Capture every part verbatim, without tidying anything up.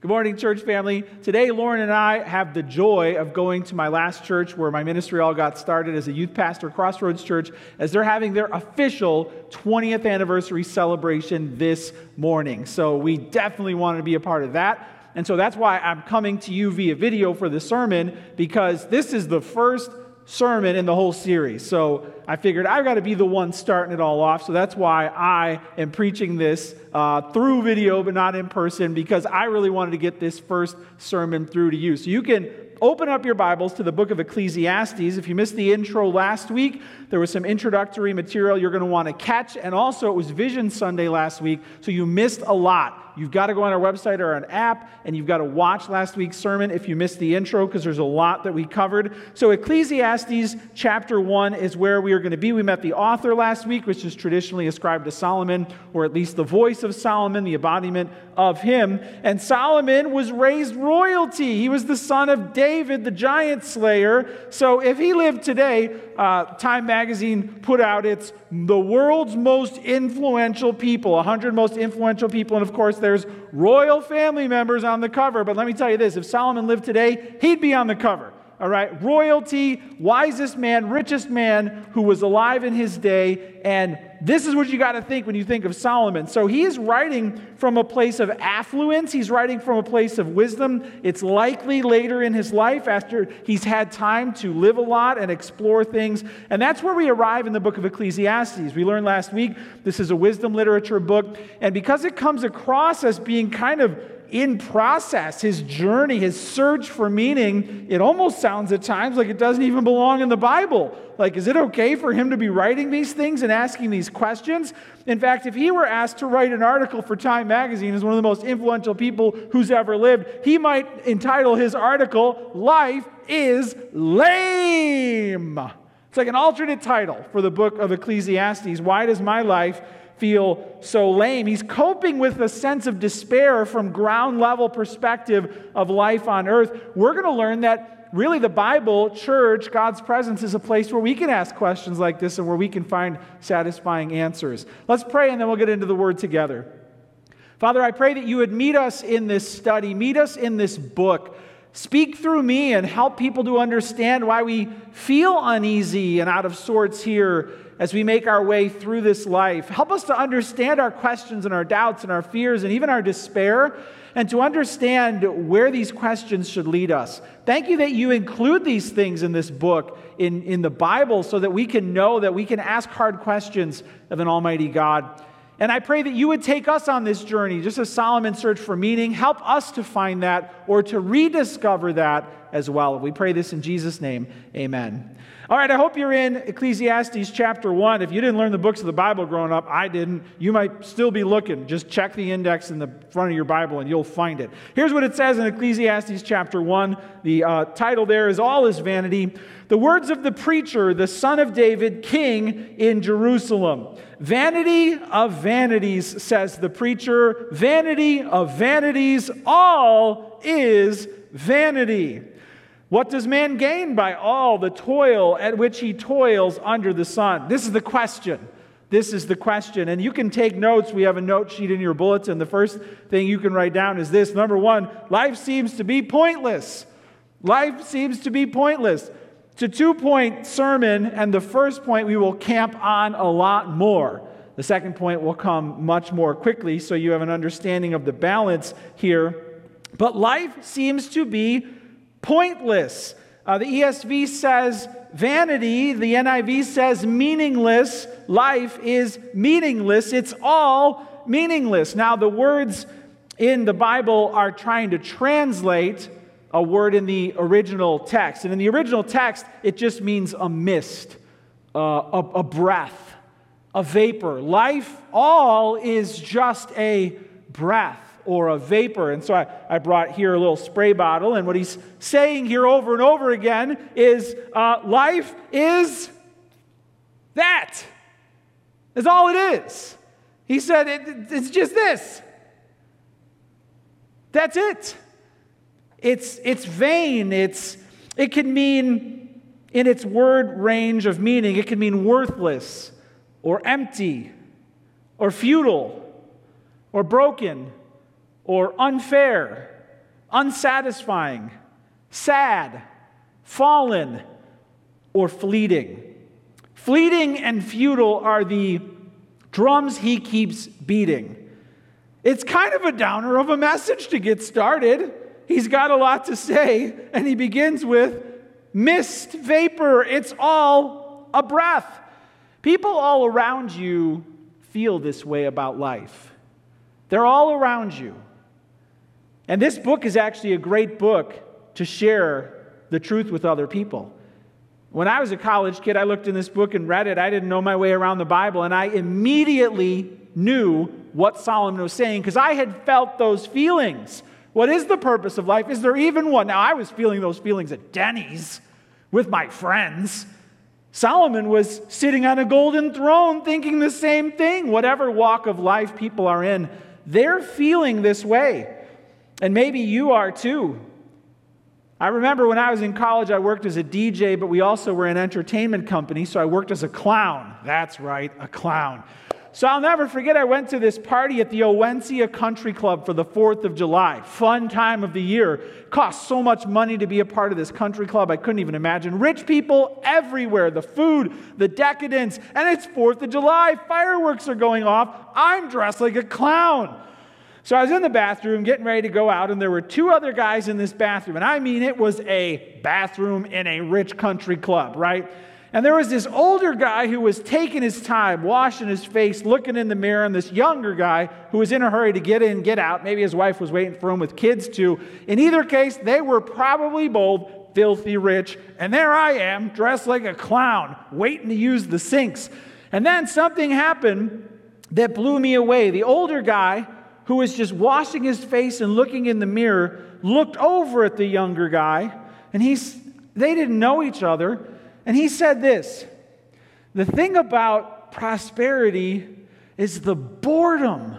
Good morning, church family. Today, Lauren and I have the joy of going to my last church where my ministry all got started as a youth pastor, Crossroads Church, as they're having their official twentieth anniversary celebration this morning. So we definitely wanted to be a part of that. And so that's why I'm coming to you via video for the sermon, because this is the first sermon in the whole series. So I figured I've got to be the one starting it all off. So that's why I am preaching this uh, through video, but not in person, because I really wanted to get this first sermon through to you. So you can open up your Bibles to the book of Ecclesiastes. If you missed the intro last week, there was some introductory material you're going to want to catch. And also, it was Vision Sunday last week, so you missed a lot. You've got to go on our website or an app, and you've got to watch last week's sermon if you missed the intro, because there's a lot that we covered. So Ecclesiastes chapter one is where we are going to be. We met the author last week, which is traditionally ascribed to Solomon, or at least the voice of Solomon, the embodiment of him. And Solomon was raised royalty. He was the son of David. David, the giant slayer. So if he lived today, uh, Time magazine put out its the world's most influential people, one hundred most influential people. And of course, there's royal family members on the cover. But let me tell you this, if Solomon lived today, he'd be on the cover. All right, royalty, wisest man, richest man who was alive in his day. And this is what you got to think when you think of Solomon. So he is writing from a place of affluence. He's writing from a place of wisdom. It's likely later in his life, after he's had time to live a lot and explore things. And that's where we arrive in the book of Ecclesiastes. We learned last week this is a wisdom literature book. And because it comes across as being kind of in process, his journey, his search for meaning, it almost sounds at times like it doesn't even belong in the Bible. Like, is it okay for him to be writing these things and asking these questions? In fact, if he were asked to write an article for Time magazine as one of the most influential people who's ever lived, he might entitle his article, "Life is Lame." It's like an alternate title for the book of Ecclesiastes. Why does my life feel so lame? He's coping with a sense of despair from ground level perspective of life on earth. We're going to learn that really the Bible, church, God's presence is a place where we can ask questions like this and where we can find satisfying answers. Let's pray and then we'll get into the word together. Father, I pray that you would meet us in this study, meet us in this book. Speak through me and help people to understand why we feel uneasy and out of sorts here as we make our way through this life. Help us to understand our questions and our doubts and our fears and even our despair, and to understand where these questions should lead us. Thank you that you include these things in this book, in, in the Bible, so that we can know that we can ask hard questions of an almighty God. And I pray that you would take us on this journey, just as Solomon searched for meaning. Help us to find that or to rediscover that as well. We pray this in Jesus' name. Amen. All right, I hope you're in Ecclesiastes chapter one. If you didn't learn the books of the Bible growing up, I didn't. You might still be looking. Just check the index in the front of your Bible and you'll find it. Here's what it says in Ecclesiastes chapter one. The uh, title there is "All is Vanity." The words of the preacher, the son of David, king in Jerusalem. "Vanity of vanities," says the preacher. "Vanity of vanities, all is vanity. What does man gain by all the toil at which he toils under the sun?" This is the question. This is the question. And you can take notes. We have a note sheet in your bulletin. The first thing you can write down is this. Number one, life seems to be pointless. Life seems to be pointless. It's a two-point sermon, and the first point we will camp on a lot more. The second point will come much more quickly, so you have an understanding of the balance here. But life seems to be pointless. Uh, the E S V says vanity. The N I V says meaningless. Life is meaningless. It's all meaningless. Now, the words in the Bible are trying to translate a word in the original text. And in the original text, it just means a mist, uh, a, a breath, a vapor. Life all is just a breath or a vapor. And so I, I brought here a little spray bottle, and what he's saying here over and over again is uh, life is that. That's all it is. He said it, it's just this. That's it. It's it's vain. It's it can mean, in its word range of meaning, it can mean worthless or empty or futile or broken or unfair unsatisfying, sad, fallen, or fleeting. Fleeting and futile are the drums he keeps beating. It's kind of a downer of a message to get started. He's got a lot to say, and he begins with mist, vapor, it's all a breath. People all around you feel this way about life. They're all around you. And this book is actually a great book to share the truth with other people. When I was a college kid, I looked in this book and read it. I didn't know my way around the Bible, and I immediately knew what Solomon was saying because I had felt those feelings. What is the purpose of life? Is there even one? Now, I was feeling those feelings at Denny's with my friends. Solomon was sitting on a golden throne thinking the same thing. Whatever walk of life people are in, they're feeling this way. And maybe you are too. I remember when I was in college, I worked as a D J, but we also were an entertainment company, so I worked as a clown. That's right, a clown. So I'll never forget, I went to this party at the Owensia Country Club for the fourth of July. Fun time of the year. It cost so much money to be a part of this country club, I couldn't even imagine. Rich people everywhere, the food, the decadence, and it's fourth of July. Fireworks are going off. I'm dressed like a clown. So I was in the bathroom getting ready to go out, and there were two other guys in this bathroom. And I mean, it was a bathroom in a rich country club, right? And there was this older guy who was taking his time, washing his face, looking in the mirror, and this younger guy who was in a hurry to get in, get out. Maybe his wife was waiting for him with kids, too. In either case, they were probably both filthy rich. And there I am, dressed like a clown, waiting to use the sinks. And then something happened that blew me away. The older guy, who was just washing his face and looking in the mirror, looked over at the younger guy, and he's, they didn't know each other, and he said this, "The thing about prosperity is the boredom."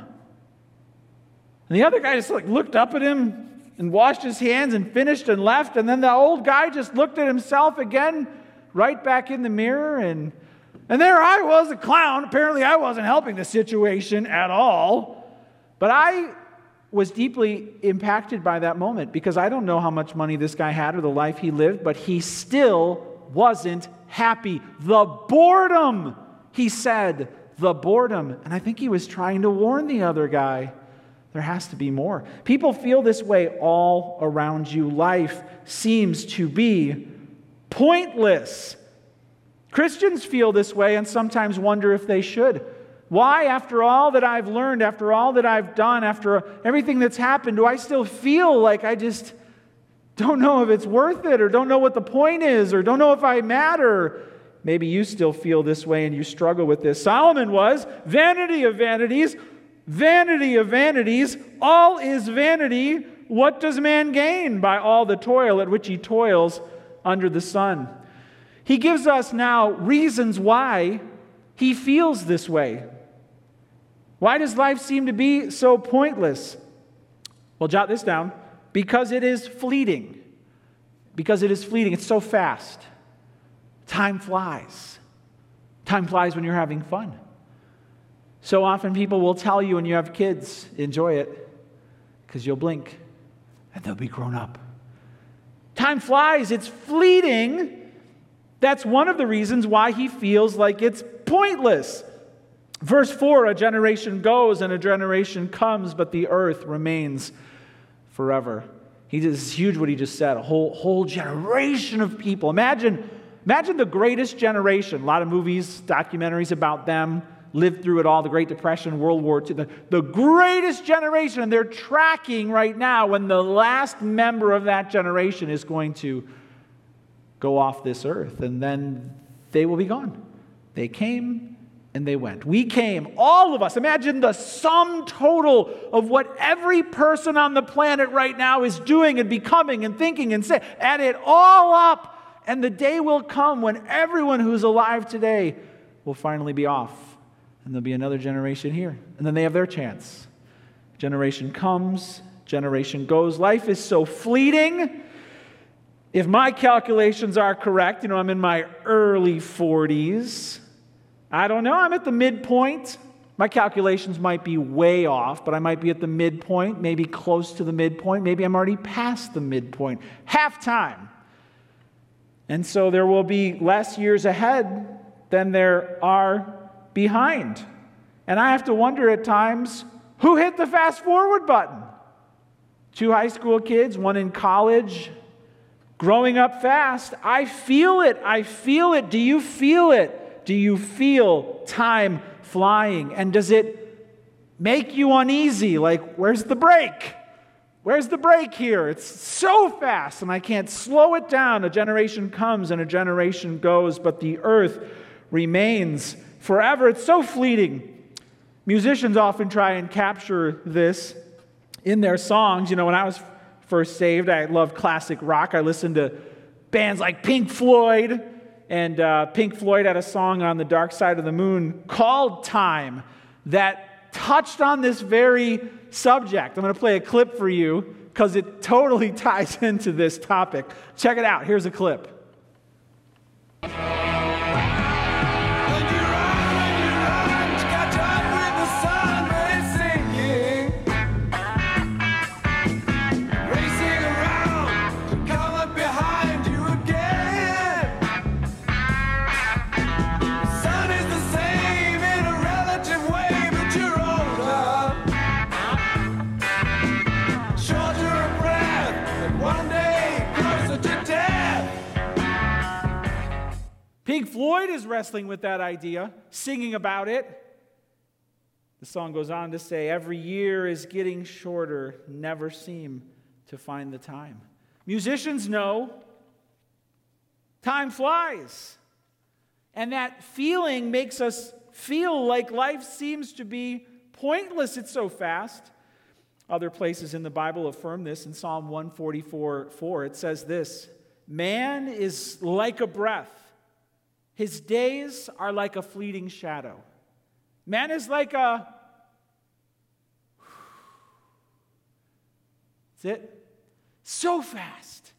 And the other guy just like looked up at him and washed his hands and finished and left, and then the old guy just looked at himself again, right back in the mirror, and, and there I was, a clown. Apparently I wasn't helping the situation at all. But I was deeply impacted by that moment because I don't know how much money this guy had or the life he lived, but he still wasn't happy. The boredom, he said, the boredom. And I think he was trying to warn the other guy, there has to be more. People feel this way all around you. Life seems to be pointless. Christians feel this way and sometimes wonder if they should. Why, after all that I've learned, after all that I've done, after everything that's happened, do I still feel like I just don't know if it's worth it, or don't know what the point is, or don't know if I matter? Maybe you still feel this way and you struggle with this. Solomon was, vanity of vanities, vanity of vanities, all is vanity. What does man gain by all the toil at which he toils under the sun? He gives us now reasons why he feels this way. Why does life seem to be so pointless? Well, jot this down. Because it is fleeting. Because it is fleeting. It's so fast. Time flies. Time flies when you're having fun. So often people will tell you when you have kids, enjoy it, because you'll blink and they'll be grown up. Time flies. It's fleeting. That's one of the reasons why he feels like it's pointless. Verse four, a generation goes and a generation comes, but the earth remains forever. He just, it's huge what he just said, a whole, whole generation of people. Imagine, imagine the greatest generation. A lot of movies, documentaries about them, lived through it all, the Great Depression, World War Two. The, the greatest generation, and they're tracking right now when the last member of that generation is going to go off this earth, and then they will be gone. They came and they went. We came, all of us. Imagine the sum total of what every person on the planet right now is doing and becoming and thinking and saying. Add it all up, and the day will come when everyone who's alive today will finally be off, and there'll be another generation here, and then they have their chance. Generation comes, generation goes. Life is so fleeting. If my calculations are correct, you know, I'm in my early forties. I don't know, I'm at the midpoint. My calculations might be way off, but I might be at the midpoint, maybe close to the midpoint. Maybe I'm already past the midpoint, half time. And so there will be less years ahead than there are behind. And I have to wonder at times, who hit the fast forward button? Two high school kids, one in college, growing up fast. I feel it. I feel it. Do you feel it? Do you feel time flying? And does it make you uneasy? Like, where's the break? Where's the break here? It's so fast, and I can't slow it down. A generation comes and a generation goes, but the earth remains forever. It's so fleeting. Musicians often try and capture this in their songs. You know, when I was first saved, I loved classic rock. I listened to bands like Pink Floyd, and uh, Pink Floyd had a song on The Dark Side of the Moon called Time that touched on this very subject. I'm going to play a clip for you because it totally ties into this topic. Check it out. Here's a clip. Pink Floyd is wrestling with that idea, singing about it. The song goes on to say, every year is getting shorter, never seem to find the time. Musicians know time flies. And that feeling makes us feel like life seems to be pointless. It's so fast. Other places in the Bible affirm this. In Psalm one forty-four four, it says this, man is like a breath. His days are like a fleeting shadow. Man is like a... That's it. So fast.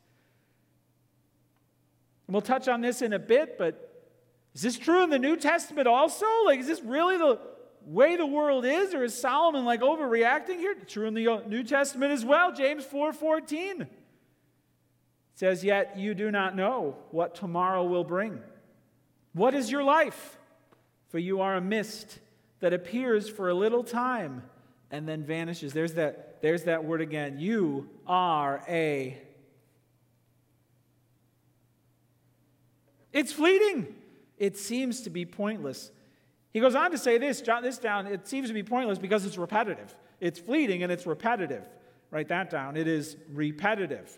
And we'll touch on this in a bit, but is this true in the New Testament also? Like, is this really the way the world is? Or is Solomon, like, overreacting here? True in the New Testament as well. James four fourteen says, yet you do not know what tomorrow will bring. What is your life? For you are a mist that appears for a little time and then vanishes. There's that, there's that word again. You are a... It's fleeting. It seems to be pointless. He goes on to say this, jot this down. It seems to be pointless because it's repetitive. It's fleeting and it's repetitive. Write that down. It is repetitive.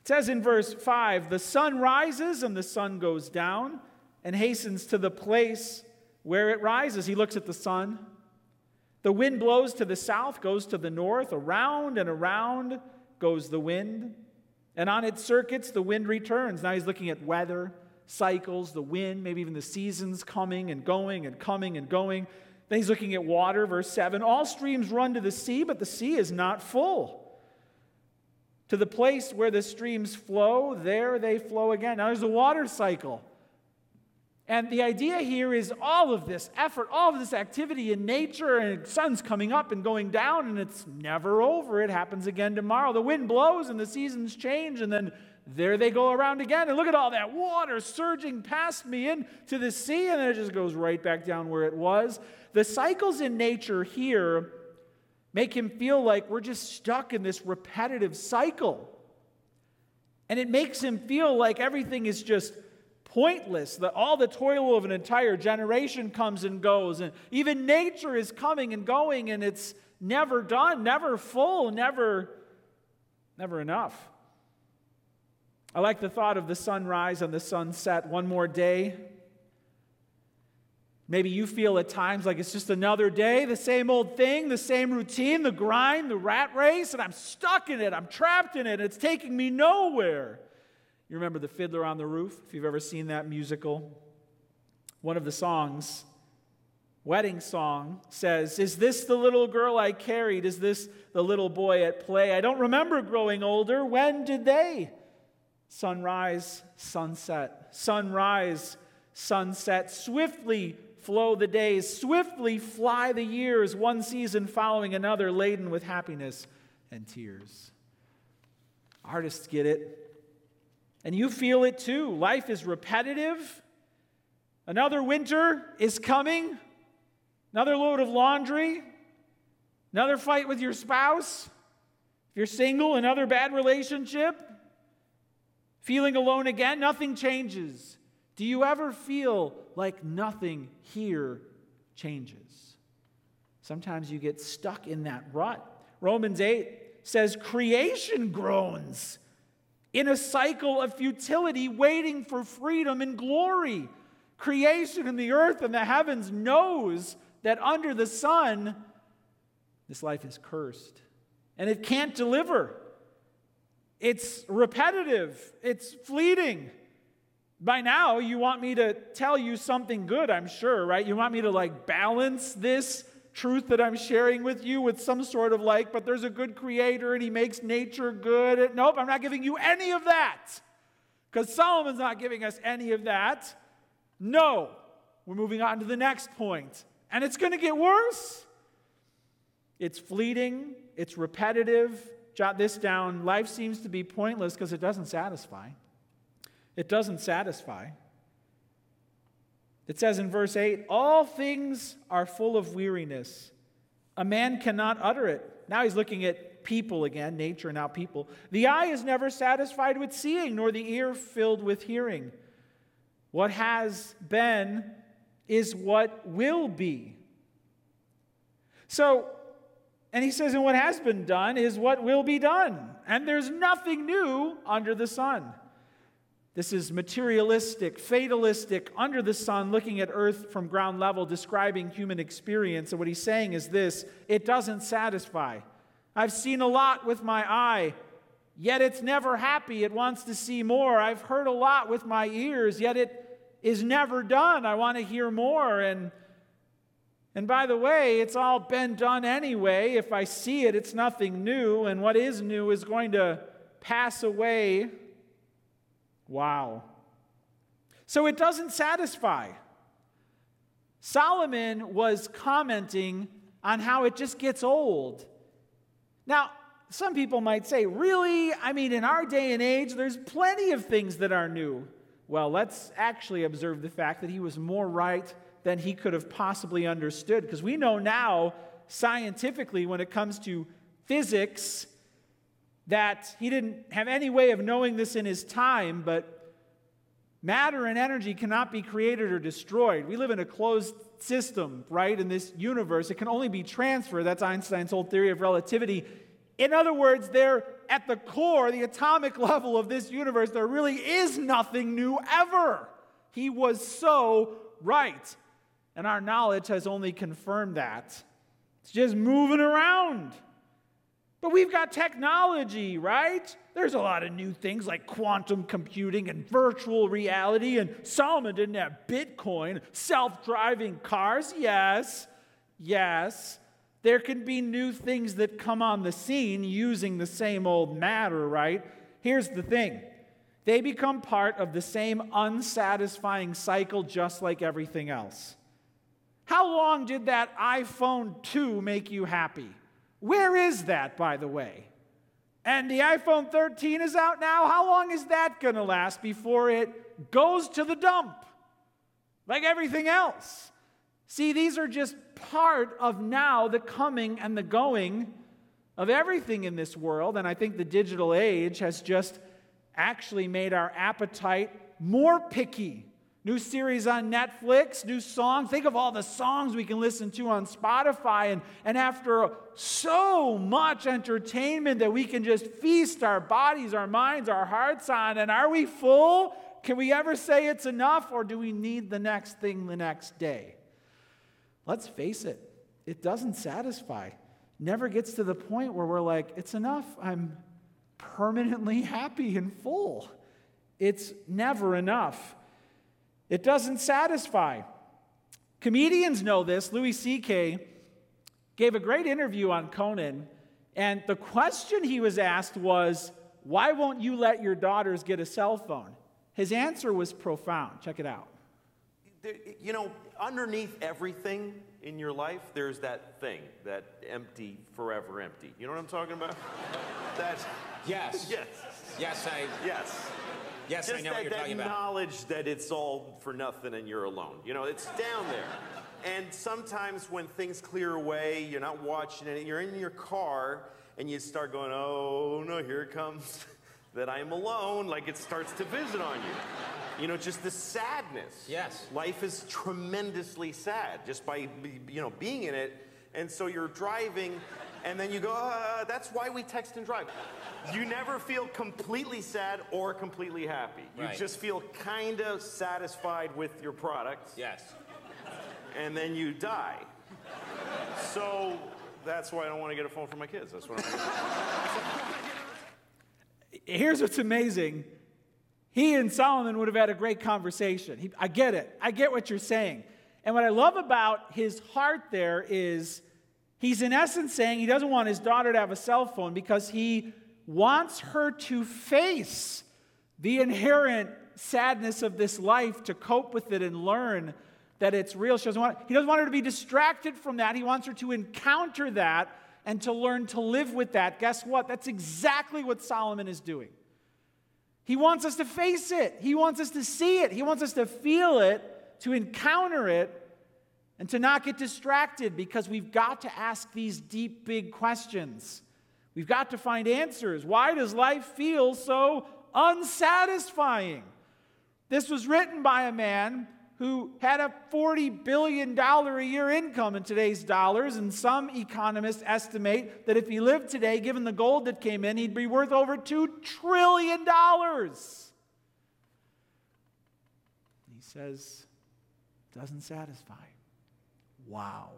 It says in verse five, the sun rises and the sun goes down and hastens to the place where it rises. He looks at the sun. The wind blows to the south, goes to the north. Around and around goes the wind. And on its circuits, the wind returns. Now he's looking at weather, cycles, the wind, maybe even the seasons coming and going and coming and going. Then he's looking at water, verse seven. All streams run to the sea, but the sea is not full. To the place where the streams flow, there they flow again. Now there's a water cycle. And the idea here is all of this effort, all of this activity in nature, and the sun's coming up and going down, and it's never over. It happens again tomorrow. The wind blows, and the seasons change, and then there they go around again. And look at all that water surging past me into the sea, and then it just goes right back down where it was. The cycles in nature here make him feel like we're just stuck in this repetitive cycle. And it makes him feel like everything is just pointless, that all the toil of an entire generation comes and goes, and even nature is coming and going, and it's never done, never full, never, never enough. I like the thought of the sunrise and the sunset, one more day. Maybe you feel at times like it's just another day, the same old thing, the same routine, the grind, the rat race, and I'm stuck in it, I'm trapped in it, it's taking me nowhere. You remember the Fiddler on the Roof, if you've ever seen that musical? One of the songs, wedding song, says, is this the little girl I carried? Is this the little boy at play? I don't remember growing older. When did they? Sunrise, sunset. Sunrise, sunset. Swiftly flow the days, swiftly fly the years, one season following another, laden with happiness and tears. Artists get it. And you feel it too. Life is repetitive. Another winter is coming. Another load of laundry. Another fight with your spouse. If you're single, another bad relationship. Feeling alone again, nothing changes. Do you ever feel like nothing here changes? Sometimes you get stuck in that rut. Romans eight says, creation groans in a cycle of futility, waiting for freedom and glory. Creation in the earth and the heavens knows that under the sun, this life is cursed. And it can't deliver. It's repetitive. It's fleeting. By now, you want me to tell you something good, I'm sure, right? You want me to, like, balance this truth that I'm sharing with you with some sort of, like, but there's a good creator and he makes nature good. Nope, I'm not giving you any of that, because Solomon's not giving us any of that. No, we're moving on to the next point, and it's going to get worse. It's fleeting. It's repetitive. Jot this down. Life seems to be pointless because it doesn't satisfy. It doesn't satisfy. It says in verse eight, all things are full of weariness. A man cannot utter it. Now he's looking at people again, nature, now people. The eye is never satisfied with seeing, nor the ear filled with hearing. What has been is what will be. So, and he says, and what has been done is what will be done. And there's nothing new under the sun. This is materialistic, fatalistic, under the sun, looking at earth from ground level, describing human experience. And what he's saying is this: it doesn't satisfy. I've seen a lot with my eye, yet it's never happy. It wants to see more. I've heard a lot with my ears, yet it is never done. I want to hear more. And, and by the way, it's all been done anyway. If I see it, it's nothing new. And what is new is going to pass away. Wow. So it doesn't satisfy. Solomon was commenting on how it just gets old. Now, some people might say, really? I mean, in our day and age, there's plenty of things that are new. Well, let's actually observe the fact that he was more right than he could have possibly understood, because we know now, scientifically, when it comes to physics, that he didn't have any way of knowing this in his time, but matter and energy cannot be created or destroyed. We live in a closed system, right, in this universe. It can only be transferred. That's Einstein's whole theory of relativity. In other words, there at the core, the atomic level of this universe, there really is nothing new ever. He was so right. And our knowledge has only confirmed that. It's just moving around. But we've got technology, right? There's a lot of new things like quantum computing and virtual reality. And Solomon didn't have Bitcoin, self-driving cars. Yes, yes. There can be new things that come on the scene using the same old matter, right? Here's the thing. They become part of the same unsatisfying cycle, just like everything else. How long did that iPhone two make you happy? Where is that, by the way? And the iPhone thirteen is out now. How long is that going to last before it goes to the dump? Like everything else. See, these are just part of now the coming and the going of everything in this world. And I think the digital age has just actually made our appetite more picky. New series on Netflix, new songs. Think of all the songs we can listen to on Spotify. And, and after so much entertainment that we can just feast our bodies, our minds, our hearts on. And are we full? Can we ever say it's enough? Or do we need the next thing the next day? Let's face it. It doesn't satisfy. Never gets to the point where we're like, it's enough. I'm permanently happy and full. It's never enough. It doesn't satisfy. Comedians know this. Louis C K gave a great interview on Conan, and the question he was asked was, why won't you let your daughters get a cell phone? His answer was profound. Check it out. You know, underneath everything in your life, there's that thing, that empty, forever empty. You know what I'm talking about? That. Yes. Yes. Yes, I. Yes. Yes, Just I know that, what you're that talking about. Just that knowledge that it's all for nothing and you're alone. You know, it's down there. And sometimes when things clear away, you're not watching it, you're in your car, and you start going, oh, no, here it comes, that I'm alone, like it starts to visit on you. You know, just the sadness. Yes. Life is tremendously sad just by, you know, being in it. And so you're driving, and then you go, uh, that's why we text and drive. You never feel completely sad or completely happy. You right. just feel kind of satisfied with your product. Yes. And then you die. So that's why I don't want to get a phone for my kids. That's what I'm gonna do. Here's what's amazing. He and Solomon would have had a great conversation. He, I get it. I get what you're saying. And what I love about his heart there is he's in essence saying he doesn't want his daughter to have a cell phone because he wants her to face the inherent sadness of this life, to cope with it and learn that it's real. She doesn't want, he doesn't want her to be distracted from that. He wants her to encounter that and to learn to live with that. Guess what? That's exactly what Solomon is doing. He wants us to face it. He wants us to see it. He wants us to feel it, to encounter it, and to not get distracted, because we've got to ask these deep, big questions. We've got to find answers. Why does life feel so unsatisfying? This was written by a man who had a forty billion dollars a year income in today's dollars, and some economists estimate that if he lived today, given the gold that came in, he'd be worth over two trillion dollars. He says, doesn't satisfy. Wow.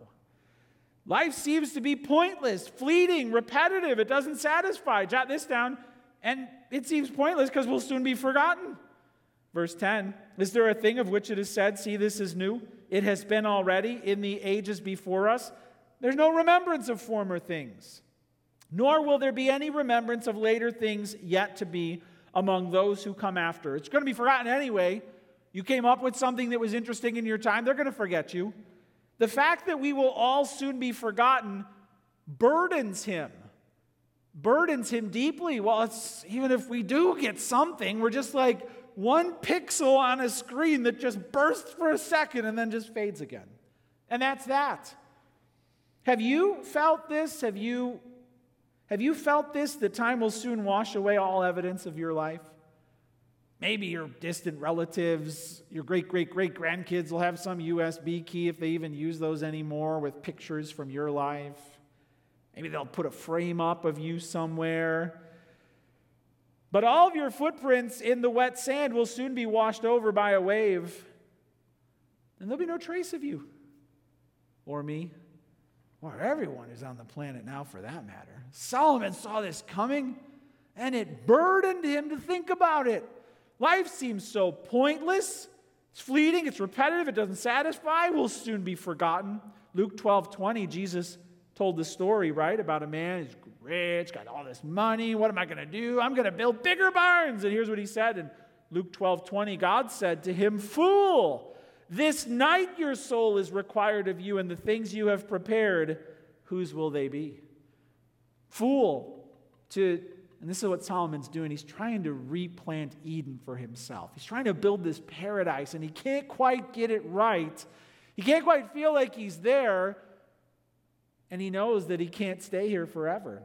Life seems to be pointless, fleeting, repetitive. It doesn't satisfy. Jot this down, and it seems pointless because we'll soon be forgotten. Verse ten, is there a thing of which it is said, see, this is new? It has been already in the ages before us. There's no remembrance of former things, nor will there be any remembrance of later things yet to be among those who come after. It's going to be forgotten anyway. You came up with something that was interesting in your time. They're going to forget you. The fact that we will all soon be forgotten burdens him, burdens him deeply. Well, it's, even if we do get something, we're just like one pixel on a screen that just bursts for a second and then just fades again. And that's that. Have you felt this? Have you, have you felt this? That time will soon wash away all evidence of your life. Maybe your distant relatives, your great-great-great-grandkids will have some U S B key, if they even use those anymore, with pictures from your life. Maybe they'll put a frame up of you somewhere. But all of your footprints in the wet sand will soon be washed over by a wave, and there'll be no trace of you or me or everyone who's on the planet now, for that matter. Solomon saw this coming, and it burdened him to think about it. Life seems so pointless. It's fleeting. It's repetitive. It doesn't satisfy. We'll soon be forgotten. Luke twelve twenty, Jesus told the story, right, about a man who's rich, got all this money. What am I going to do? I'm going to build bigger barns. And here's what he said in Luke twelve twenty. God said to him, fool, this night your soul is required of you, and the things you have prepared, whose will they be? Fool, to... And this is what Solomon's doing. He's trying to replant Eden for himself. He's trying to build this paradise, and he can't quite get it right. He can't quite feel like he's there, and he knows that he can't stay here forever.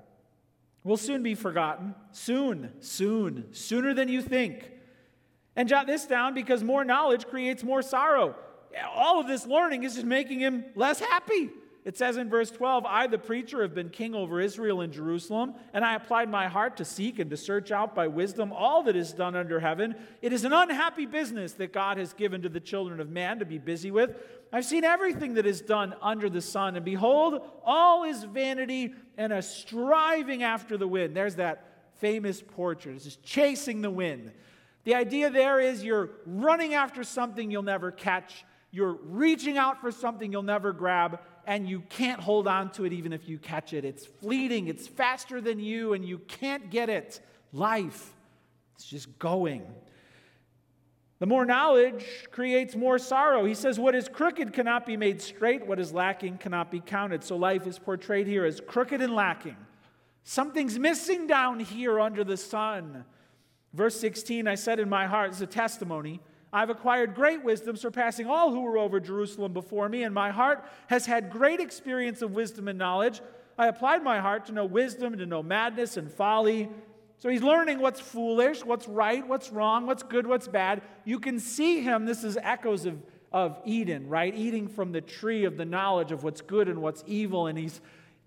We'll soon be forgotten. Soon, soon, sooner than you think. And jot this down, because more knowledge creates more sorrow. All of this learning is just making him less happy. It says in verse twelve, I, the preacher, have been king over Israel and Jerusalem, and I applied my heart to seek and to search out by wisdom all that is done under heaven. It is an unhappy business that God has given to the children of man to be busy with. I've seen everything that is done under the sun, and behold, all is vanity and a striving after the wind. There's that famous portrait. It's just chasing the wind. The idea there is you're running after something you'll never catch. You're reaching out for something you'll never grab, and you can't hold on to it even if you catch it. It's fleeting, it's faster than you, and you can't get it. Life, it's just going. The more knowledge creates more sorrow. He says, what is crooked cannot be made straight. What is lacking cannot be counted. So life is portrayed here as crooked and lacking. Something's missing down here under the sun. Verse sixteen, I said in my heart, this is a testimony, I've acquired great wisdom surpassing all who were over Jerusalem before me, and my heart has had great experience of wisdom and knowledge. I applied my heart to know wisdom, to know madness and folly. So he's learning what's foolish, what's right, what's wrong, what's good, what's bad. You can see him, this is echoes of, of Eden, right? Eating from the tree of the knowledge of what's good and what's evil. And he's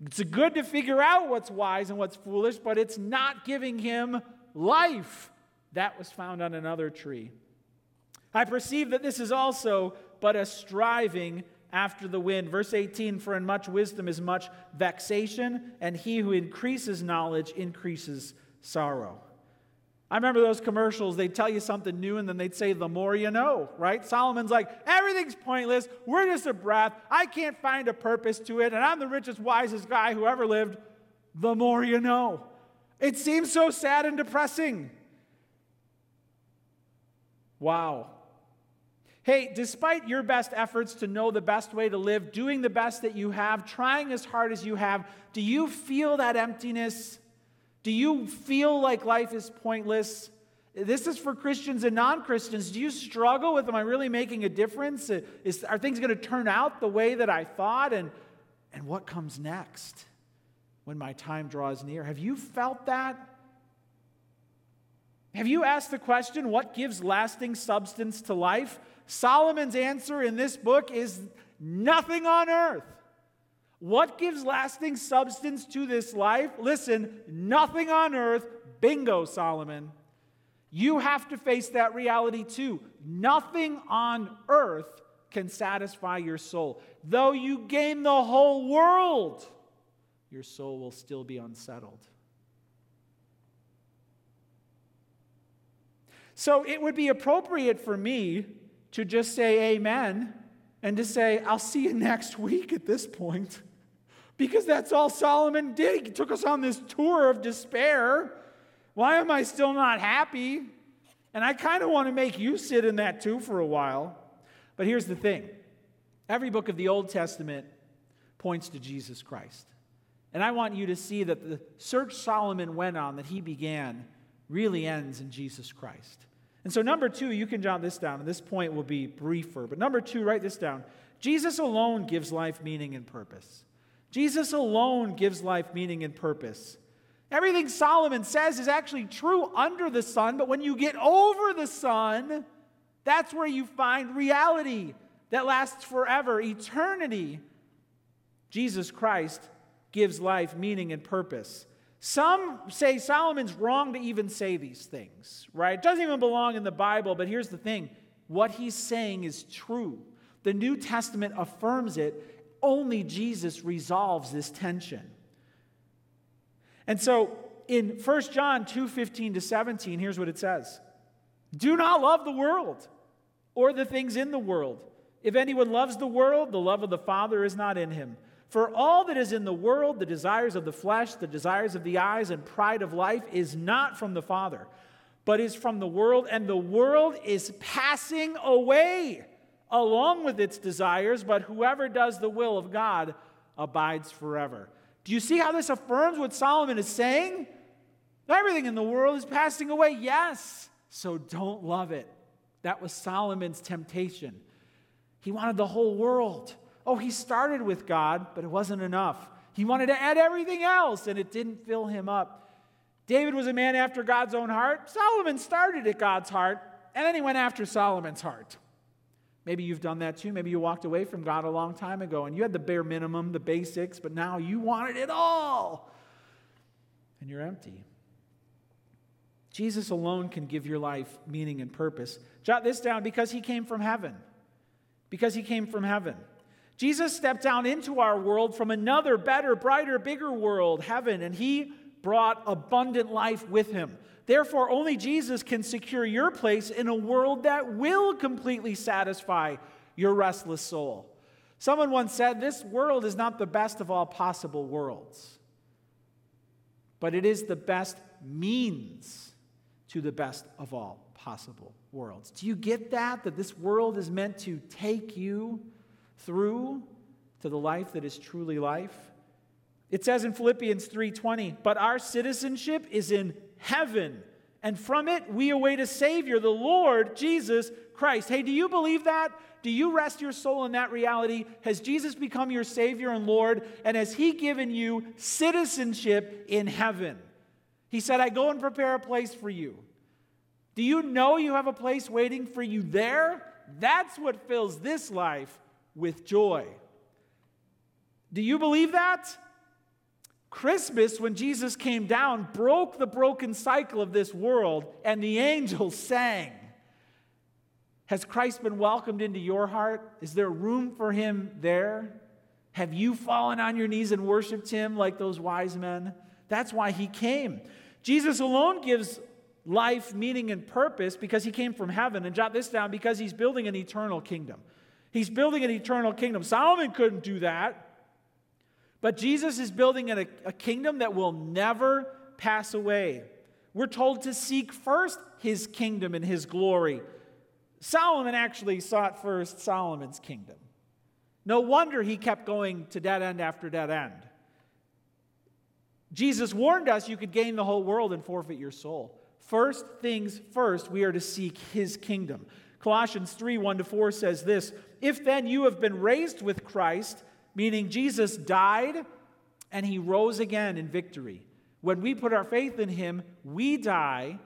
it's good to figure out what's wise and what's foolish, but it's not giving him life. That was found on another tree. I perceive that this is also but a striving after the wind. Verse eighteen, for in much wisdom is much vexation, and he who increases knowledge increases sorrow. I remember those commercials, they'd tell you something new and then they'd say, the more you know, right? Solomon's like, everything's pointless, we're just a breath, I can't find a purpose to it, and I'm the richest, wisest guy who ever lived. The more you know. It seems so sad and depressing. Wow. Hey, despite your best efforts to know the best way to live, doing the best that you have, trying as hard as you have, do you feel that emptiness? Do you feel like life is pointless? This is for Christians and non-Christians. Do you struggle with, am I really making a difference? Is, are things going to turn out the way that I thought? And, and what comes next when my time draws near? Have you felt that? Have you asked the question, what gives lasting substance to life? Solomon's answer in this book is nothing on earth. What gives lasting substance to this life? Listen, nothing on earth. Bingo, Solomon. You have to face that reality too. Nothing on earth can satisfy your soul. Though you gain the whole world, your soul will still be unsettled. So it would be appropriate for me to just say amen and to say, I'll see you next week at this point. Because that's all Solomon did. He took us on this tour of despair. Why am I still not happy? And I kind of want to make you sit in that too for a while. But here's the thing. Every book of the Old Testament points to Jesus Christ. And I want you to see that the search Solomon went on, that he began, really ends in Jesus Christ. And so number two, you can jot this down, and this point will be briefer. But number two, write this down. Jesus alone gives life meaning and purpose. Jesus alone gives life meaning and purpose. Everything Solomon says is actually true under the sun, but when you get over the sun, that's where you find reality that lasts forever, eternity. Jesus Christ gives life meaning and purpose. Some say Solomon's wrong to even say these things, right? It doesn't even belong in the Bible, but here's the thing. What he's saying is true. The New Testament affirms it. Only Jesus resolves this tension. And so in First John two fifteen to seventeen, here's what it says. Do not love the world or the things in the world. If anyone loves the world, the love of the Father is not in him. For all that is in the world, the desires of the flesh, the desires of the eyes, and pride of life is not from the Father, but is from the world, and the world is passing away along with its desires, but whoever does the will of God abides forever. Do you see how this affirms what Solomon is saying? Everything in the world is passing away, yes, so don't love it. That was Solomon's temptation. He wanted the whole world. Oh, he started with God, but it wasn't enough. He wanted to add everything else, and it didn't fill him up. David was a man after God's own heart. Solomon started at God's heart, and then he went after Solomon's heart. Maybe you've done that too. Maybe you walked away from God a long time ago, and you had the bare minimum, the basics, but now you wanted it all, and you're empty. Jesus alone can give your life meaning and purpose. Jot this down, because he came from heaven. Because he came from heaven. Jesus stepped down into our world from another, better, brighter, bigger world, heaven, and he brought abundant life with him. Therefore, only Jesus can secure your place in a world that will completely satisfy your restless soul. Someone once said, this world is not the best of all possible worlds, but it is the best means to the best of all possible worlds. Do you get that? That this world is meant to take you through to the life that is truly life? It says in Philippians three twenty, but our citizenship is in heaven, and from it we await a Savior, the Lord Jesus Christ. Hey, do you believe that? Do you rest your soul in that reality? Has Jesus become your Savior and Lord, and has He given you citizenship in heaven? He said, I go and prepare a place for you. Do you know you have a place waiting for you there? That's what fills this life with joy. Do you believe that? Christmas, when Jesus came down, broke the broken cycle of this world, and the angels sang. Has Christ been welcomed into your heart? Is there room for Him there? Have you fallen on your knees and worshiped Him like those wise men? That's why He came. Jesus alone gives life meaning and purpose because He came from heaven. And jot this down, because He's building an eternal kingdom. He's building an eternal kingdom. Solomon couldn't do that. But Jesus is building a, a kingdom that will never pass away. We're told to seek first His kingdom and His glory. Solomon actually sought first Solomon's kingdom. No wonder he kept going to dead end after dead end. Jesus warned us you could gain the whole world and forfeit your soul. First things first, we are to seek His kingdom. Colossians three, one to four says this, if then you have been raised with Christ, meaning Jesus died and He rose again in victory. When we put our faith in Him, we die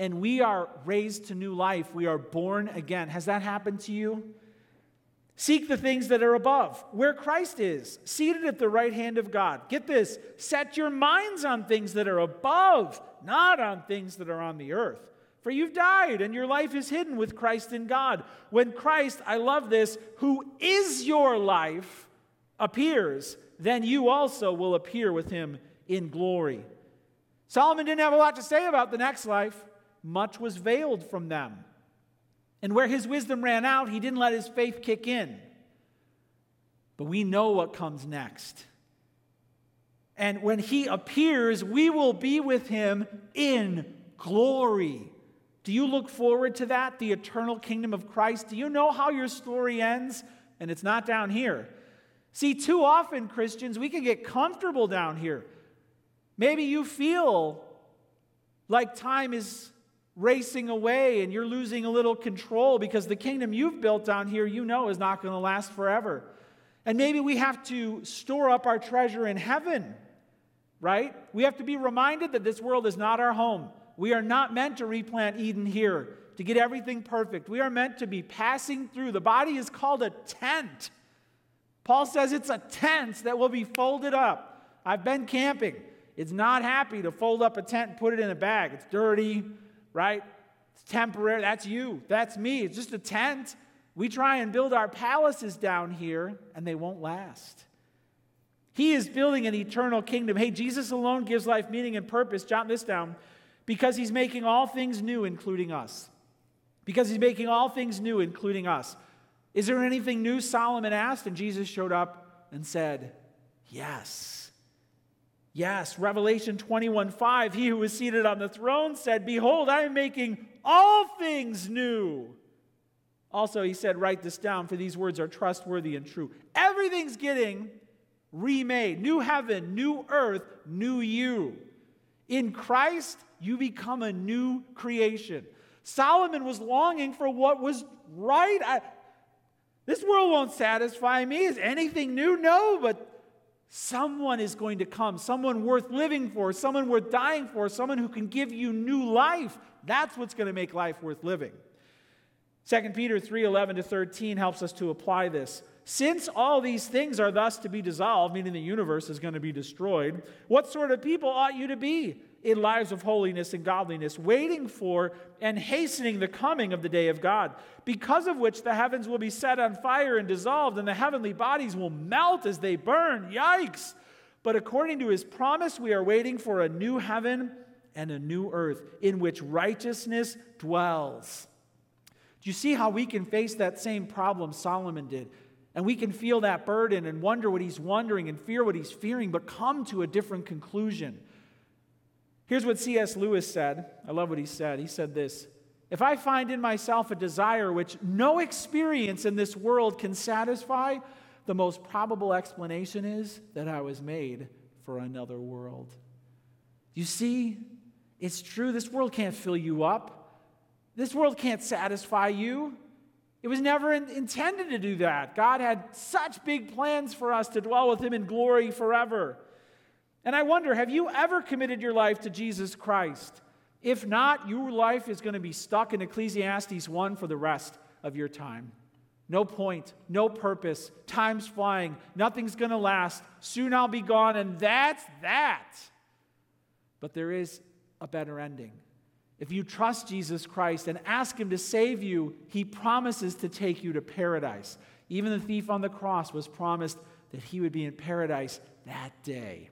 and we are raised to new life. We are born again. Has that happened to you? Seek the things that are above, where Christ is, seated at the right hand of God. Get this, set your minds on things that are above, not on things that are on the earth. For you've died, and your life is hidden with Christ in God. When Christ, I love this, who is your life, appears, then you also will appear with Him in glory. Solomon didn't have a lot to say about the next life. Much was veiled from them. And where his wisdom ran out, he didn't let his faith kick in. But we know what comes next. And when He appears, we will be with Him in glory. Do you look forward to that, the eternal kingdom of Christ? Do you know how your story ends? And it's not down here. See, too often, Christians, we can get comfortable down here. Maybe you feel like time is racing away and you're losing a little control because the kingdom you've built down here, you know, is not going to last forever. And maybe we have to store up our treasure in heaven, right? We have to be reminded that this world is not our home. We are not meant to replant Eden here to get everything perfect. We are meant to be passing through. The body is called a tent. Paul says it's a tent that will be folded up. I've been camping. It's not happy to fold up a tent and put it in a bag. It's dirty, right? It's temporary. That's you. That's me. It's just a tent. We try and build our palaces down here, and they won't last. He is building an eternal kingdom. Hey, Jesus alone gives life meaning and purpose. Jot this down. Because He's making all things new, including us. Because He's making all things new, including us. Is there anything new? Solomon asked, and Jesus showed up and said, yes. Yes. Revelation twenty-one five, He who was seated on the throne said, behold, I am making all things new. Also, He said, write this down, for these words are trustworthy and true. Everything's getting remade. New heaven, new earth, new you. In Christ, you become a new creation. Solomon was longing for what was right. I, this world won't satisfy me. Is anything new? No, but someone is going to come. Someone worth living for. Someone worth dying for. Someone who can give you new life. That's what's going to make life worth living. Second Peter three, eleven to thirteen helps us to apply this. Since all these things are thus to be dissolved, meaning the universe is going to be destroyed, what sort of people ought you to be in lives of holiness and godliness, waiting for and hastening the coming of the day of God, because of which the heavens will be set on fire and dissolved, and the heavenly bodies will melt as they burn. Yikes! But according to His promise, we are waiting for a new heaven and a new earth in which righteousness dwells. Do you see how we can face that same problem Solomon did? And we can feel that burden and wonder what he's wondering and fear what he's fearing, but come to a different conclusion. Here's what C S. Lewis said. I love what he said. He said this: if I find in myself a desire which no experience in this world can satisfy, the most probable explanation is that I was made for another world. You see, it's true. This world can't fill you up. This world can't satisfy you. It was never in- intended to do that. God had such big plans for us to dwell with him in glory forever. And I wonder, have you ever committed your life to Jesus Christ? If not, your life is going to be stuck in Ecclesiastes one for the rest of your time. No point, no purpose, time's flying, nothing's going to last, soon I'll be gone, and that's that. But there is a better ending. If you trust Jesus Christ and ask him to save you, he promises to take you to paradise. Even the thief on the cross was promised that he would be in paradise that day.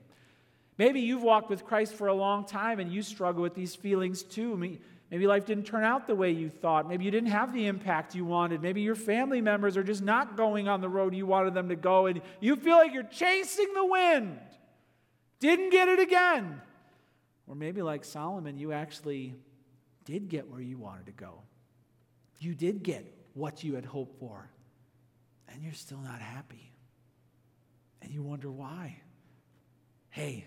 Maybe you've walked with Christ for a long time and you struggle with these feelings too. Maybe life didn't turn out the way you thought. Maybe you didn't have the impact you wanted. Maybe your family members are just not going on the road you wanted them to go, and you feel like you're chasing the wind. Didn't get it again. Or maybe like Solomon, you actually did get where you wanted to go. You did get what you had hoped for, and you're still not happy. And you wonder why. Hey,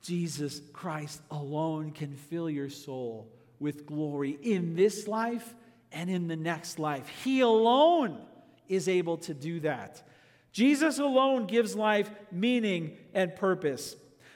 Jesus Christ alone can fill your soul with glory in this life and in the next life. He alone is able to do that. Jesus alone gives life meaning and purpose.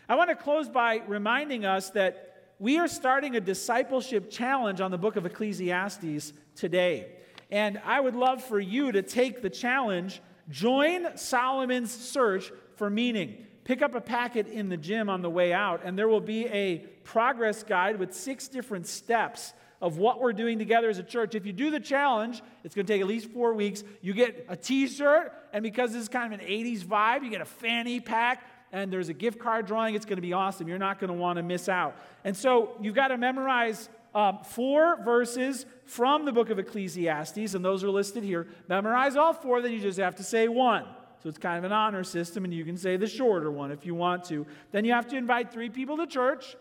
I want to close by reminding us that we are starting a discipleship challenge on the book of Ecclesiastes today. And I would love for you to take the challenge, join Solomon's search for meaning. Pick up a packet in the gym on the way out, and there will be a progress guide with six different steps of what we're doing together as a church. If you do the challenge, it's going to take at least four weeks. You get a T-shirt, and because this is kind of an eighties vibe, you get a fanny pack, and there's a gift card drawing. It's going to be awesome. You're not going to want to miss out. And so you've got to memorize um, four verses from the book of Ecclesiastes, and those are listed here. Memorize all four, then you just have to say one. So it's kind of an honor system, and you can say the shorter one if you want to. Then you have to invite three people to church.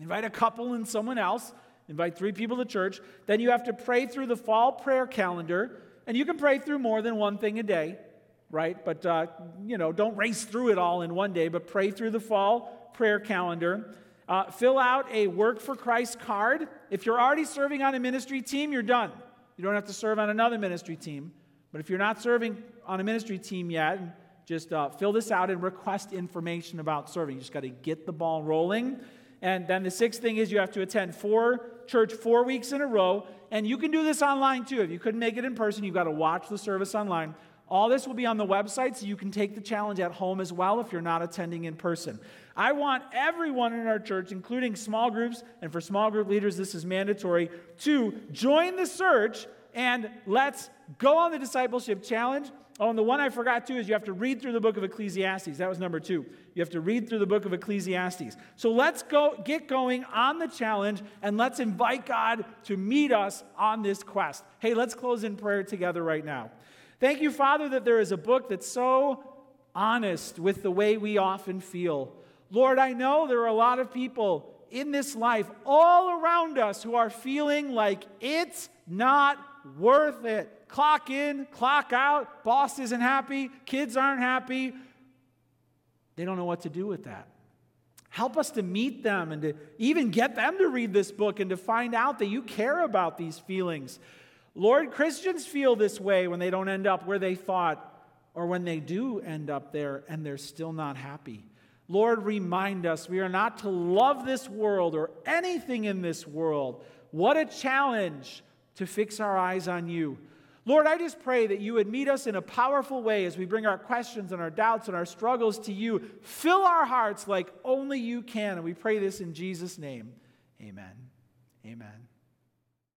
Invite a couple and someone else. Invite three people to church. Then you have to pray through the fall prayer calendar. And you can pray through more than one thing a day, right? But, uh, you know, don't race through it all in one day, but pray through the fall prayer calendar. Uh, fill out a Work for Christ card. If you're already serving on a ministry team, you're done. You don't have to serve on another ministry team. But if you're not serving on a ministry team yet, just uh, fill this out and request information about serving. You just got to get the ball rolling. And then the sixth thing is you have to attend four church four weeks in a row. And you can do this online too. If you couldn't make it in person, you've got to watch the service online. All this will be on the website, so you can take the challenge at home as well if you're not attending in person. I want everyone in our church, including small groups, and for small group leaders, this is mandatory, to join the search. And let's go on the discipleship challenge. Oh, and the one I forgot, too, is you have to read through the book of Ecclesiastes. That was number two. You have to read through the book of Ecclesiastes. So let's go get going on the challenge, and let's invite God to meet us on this quest. Hey, let's close in prayer together right now. Thank you, Father, that there is a book that's so honest with the way we often feel. Lord, I know there are a lot of people in this life all around us who are feeling like it's not worth it. Clock in, clock out. Boss isn't happy. Kids aren't happy. They don't know what to do with that. Help us to meet them and to even get them to read this book and to find out that you care about these feelings. Lord, Christians feel this way when they don't end up where they thought or when they do end up there and they're still not happy. Lord, remind us we are not to love this world or anything in this world. What a challenge to fix our eyes on you. Lord, I just pray that you would meet us in a powerful way as we bring our questions and our doubts and our struggles to you. Fill our hearts like only you can. And we pray this in Jesus' name. Amen. Amen.